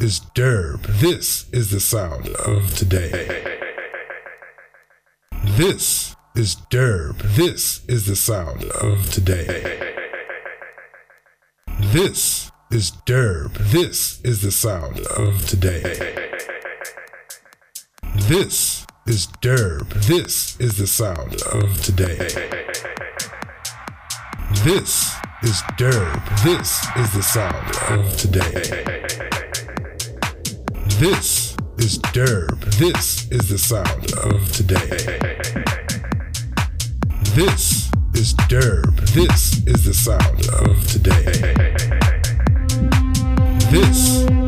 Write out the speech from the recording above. is derb. This is the sound of today. This is derb. This is the sound of today. This is derb. This is the sound of today. This is derb. This is the sound of today. This is derb. This is the sound of today. This is derb. This is the sound of today. This is derb. This is the sound of today. This